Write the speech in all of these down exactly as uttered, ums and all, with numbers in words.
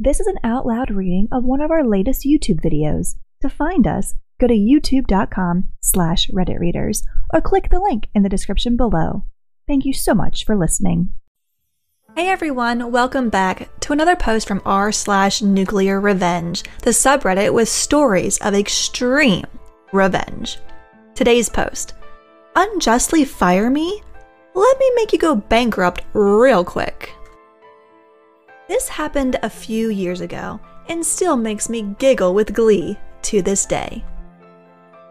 This is an out loud reading of one of our latest YouTube videos. To find us, go to youtube.com slash redditreaders or click the link in the description below. Thank you so much for listening. Hey everyone, welcome back to another post from r slash nuclear revenge, the subreddit with stories of extreme revenge. Today's post, unjustly fire me? Let me make you go bankrupt real quick. This happened a few years ago and still makes me giggle with glee to this day.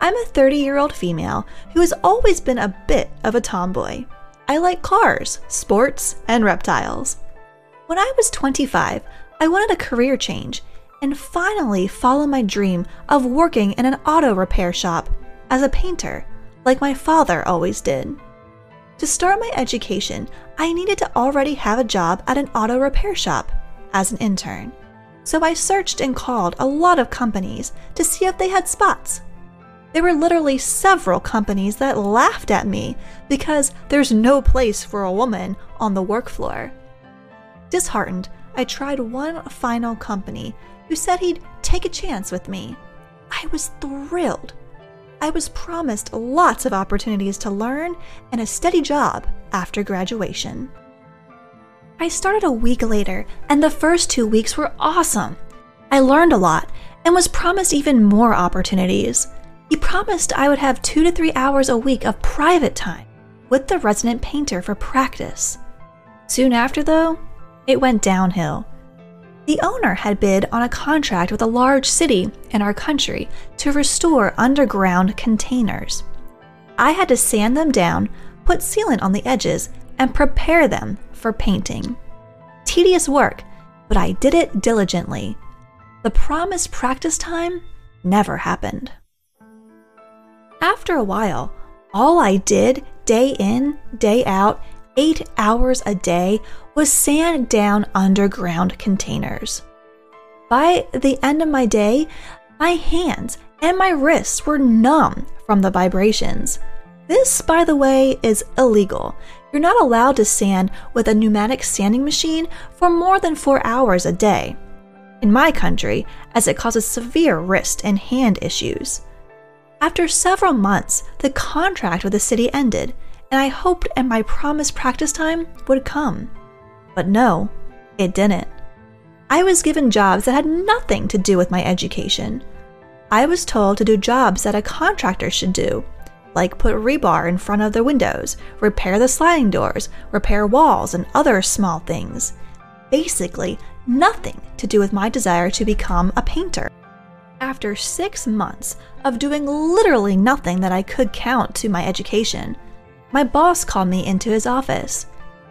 I'm a thirty-year-old female who has always been a bit of a tomboy. I like cars, sports, and reptiles. When I was twenty-five, I wanted a career change and finally followed my dream of working in an auto repair shop as a painter, like my father always did. To start my education, I needed to already have a job at an auto repair shop as an intern. So I searched and called a lot of companies to see if they had spots. There were literally several companies that laughed at me because there's no place for a woman on the work floor. Disheartened, I tried one final company who said he'd take a chance with me. I was thrilled. I was promised lots of opportunities to learn and a steady job after graduation. I started a week later, and the first two weeks were awesome. I learned a lot and was promised even more opportunities. He promised I would have two to three hours a week of private time with the resident painter for practice. Soon after, though, it went downhill. The owner had bid on a contract with a large city in our country to restore underground containers. I had to sand them down, put sealant on the edges, and prepare them for painting. Tedious work, but I did it diligently. The promised practice time never happened. After a while, all I did day in, day out, eight hours a day was sand down underground containers. By the end of my day, my hands and my wrists were numb from the vibrations. This, by the way, is illegal. You're not allowed to sand with a pneumatic sanding machine for more than four hours a day. In my country, as it causes severe wrist and hand issues. After several months, the contract with the city ended, and I hoped and my promised practice time would come. But no, it didn't. I was given jobs that had nothing to do with my education. I was told to do jobs that a contractor should do, like put rebar in front of the windows, repair the sliding doors, repair walls, and other small things. Basically, nothing to do with my desire to become a painter. After six months of doing literally nothing that I could count to my education, my boss called me into his office.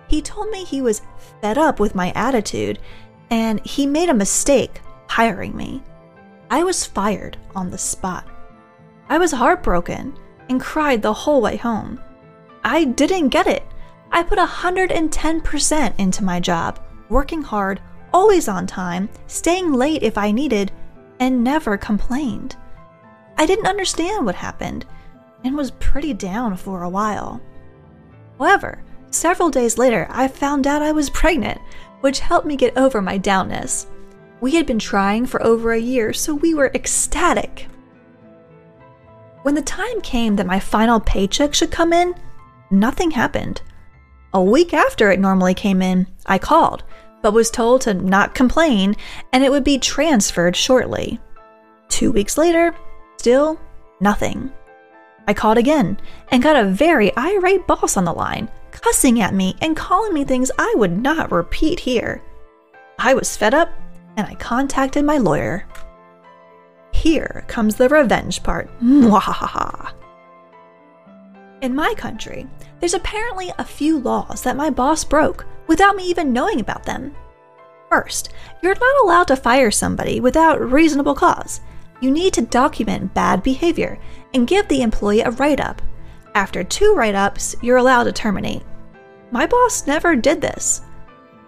He told me he was fed up with my attitude and he made a mistake hiring me. I was fired on the spot. I was heartbroken and cried the whole way home. I didn't get it. I put one hundred ten percent into my job, working hard, always on time, staying late if I needed, and never complained. I didn't understand what happened and was pretty down for a while. However, several days later, I found out I was pregnant, which helped me get over my downness. We had been trying for over a year, so we were ecstatic. When the time came that my final paycheck should come in, nothing happened. A week after it normally came in, I called, but was told to not complain and it would be transferred shortly. Two weeks later, still nothing. I called again and got a very irate boss on the line, cussing at me and calling me things I would not repeat here. I was fed up and I contacted my lawyer. Here comes the revenge part. Mwahaha. In my country, there's apparently a few laws that my boss broke without me even knowing about them. First, you're not allowed to fire somebody without reasonable cause. You need to document bad behavior and give the employee a write-up. After two write-ups, you're allowed to terminate. My boss never did this.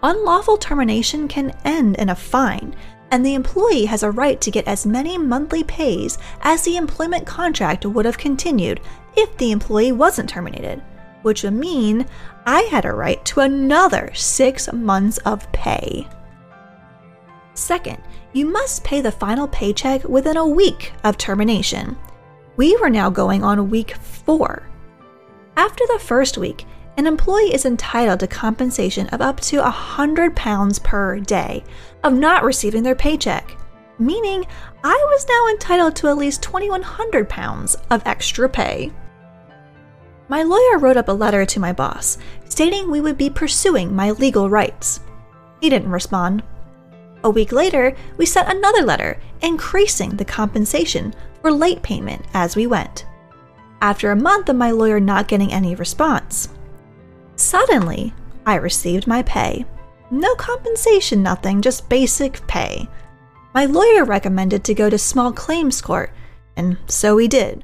Unlawful termination can end in a fine, and the employee has a right to get as many monthly pays as the employment contract would have continued if the employee wasn't terminated, which would mean I had a right to another six months of pay. Second, you must pay the final paycheck within a week of termination. We were now going on week four. After the first week, an employee is entitled to compensation of up to one hundred pounds per day of not receiving their paycheck, meaning I was now entitled to at least two thousand one hundred pounds of extra pay. My lawyer wrote up a letter to my boss, stating we would be pursuing my legal rights. He didn't respond. A week later, we sent another letter, increasing the compensation for late payment as we went. After a month of my lawyer not getting any response, suddenly, I received my pay. No compensation, nothing, just basic pay. My lawyer recommended to go to small claims court, and so we did.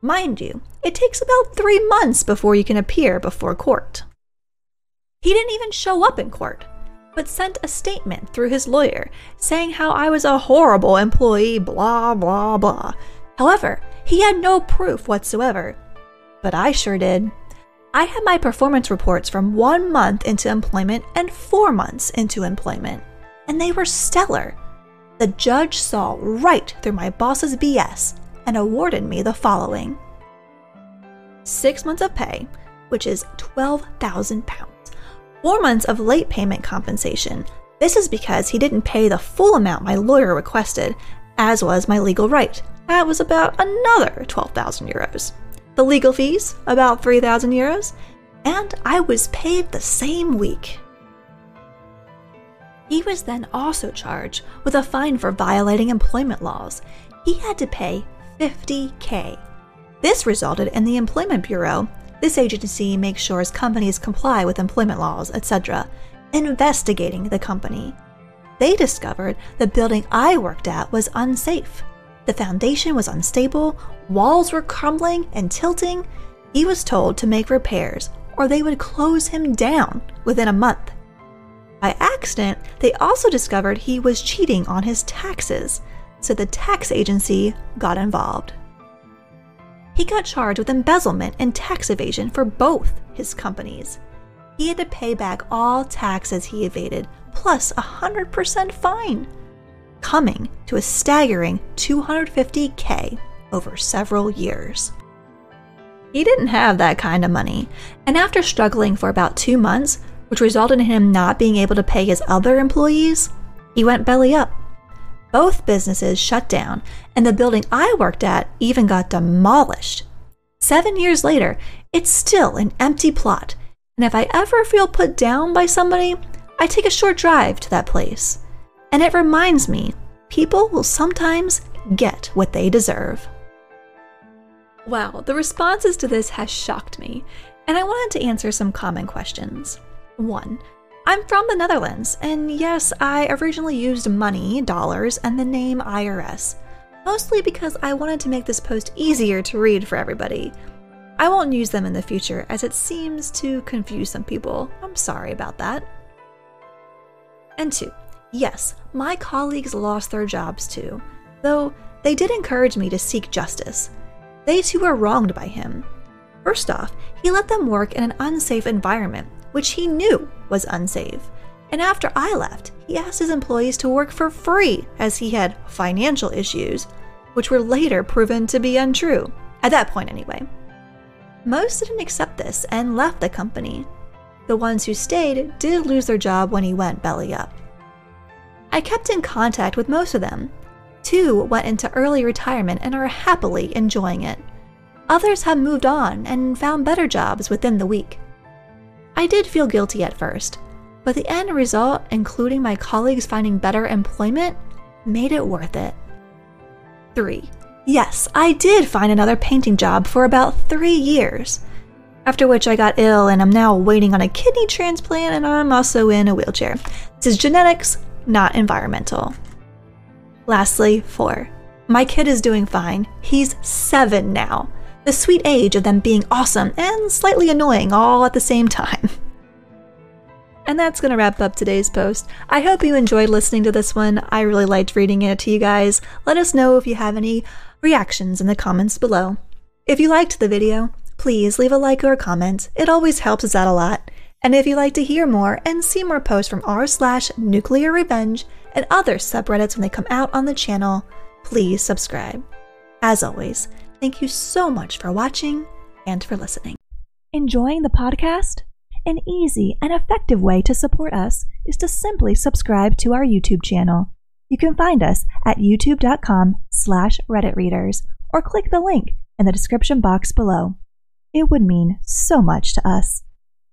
Mind you, it takes about three months before you can appear before court. He didn't even show up in court, but sent a statement through his lawyer saying how I was a horrible employee, blah, blah, blah. However, he had no proof whatsoever, but I sure did. I had my performance reports from one month into employment and four months into employment, and they were stellar. The judge saw right through my boss's B S and awarded me the following: six months of pay, which is twelve thousand pounds, four months of late payment compensation. This is because he didn't pay the full amount my lawyer requested, as was my legal right. That was about another twelve thousand euros. The legal fees, about three thousand euros, and I was paid the same week. He was then also charged with a fine for violating employment laws. He had to pay fifty K. This resulted in the Employment Bureau, this agency makes sure companies comply with employment laws, et cetera, investigating the company. They discovered the building I worked at was unsafe. The foundation was unstable, walls were crumbling and tilting. He was told to make repairs or they would close him down within a month. By accident, they also discovered he was cheating on his taxes, so the tax agency got involved. He got charged with embezzlement and tax evasion for both his companies. He had to pay back all taxes he evaded, plus a one hundred percent fine, coming to a staggering two hundred fifty K over several years. He didn't have that kind of money, and after struggling for about two months, which resulted in him not being able to pay his other employees, he went belly up. Both businesses shut down, and the building I worked at even got demolished. Seven years later, it's still an empty plot, and if I ever feel put down by somebody, I take a short drive to that place. And it reminds me, people will sometimes get what they deserve. Wow, the responses to this has shocked me, and I wanted to answer some common questions. One, I'm from the Netherlands, and yes, I originally used money, dollars, and the name I R S, mostly because I wanted to make this post easier to read for everybody. I won't use them in the future as it seems to confuse some people. I'm sorry about that. And two, yes, my colleagues lost their jobs too, though they did encourage me to seek justice. They too were wronged by him. First off, he let them work in an unsafe environment, which he knew was unsafe. And after I left, he asked his employees to work for free as he had financial issues, which were later proven to be untrue, at that point anyway. Most didn't accept this and left the company. The ones who stayed did lose their job when he went belly up. I kept in contact with most of them. Two went into early retirement and are happily enjoying it. Others have moved on and found better jobs within the week. I did feel guilty at first, but the end result, including my colleagues finding better employment, made it worth it. Three. Yes, I did find another painting job for about three years, after which I got ill and I'm now waiting on a kidney transplant and I'm also in a wheelchair. This is genetics, not environmental. Lastly, four. My kid is doing fine. He's seven now. The sweet age of them being awesome and slightly annoying all at the same time. And that's going to wrap up today's post. I hope you enjoyed listening to this one. I really liked reading it to you guys. Let us know if you have any reactions in the comments below. If you liked the video, please leave a like or a comment. It always helps us out a lot. And if you'd like to hear more and see more posts from r slash nuclear revenge, and other subreddits when they come out on the channel. Please subscribe. As always, thank you so much for watching and for listening. Enjoying the podcast? An easy and effective way to support us is to simply subscribe to our YouTube channel. You can find us at youtube.com slash redditreaders or click the link in the description box below. It would mean so much to us.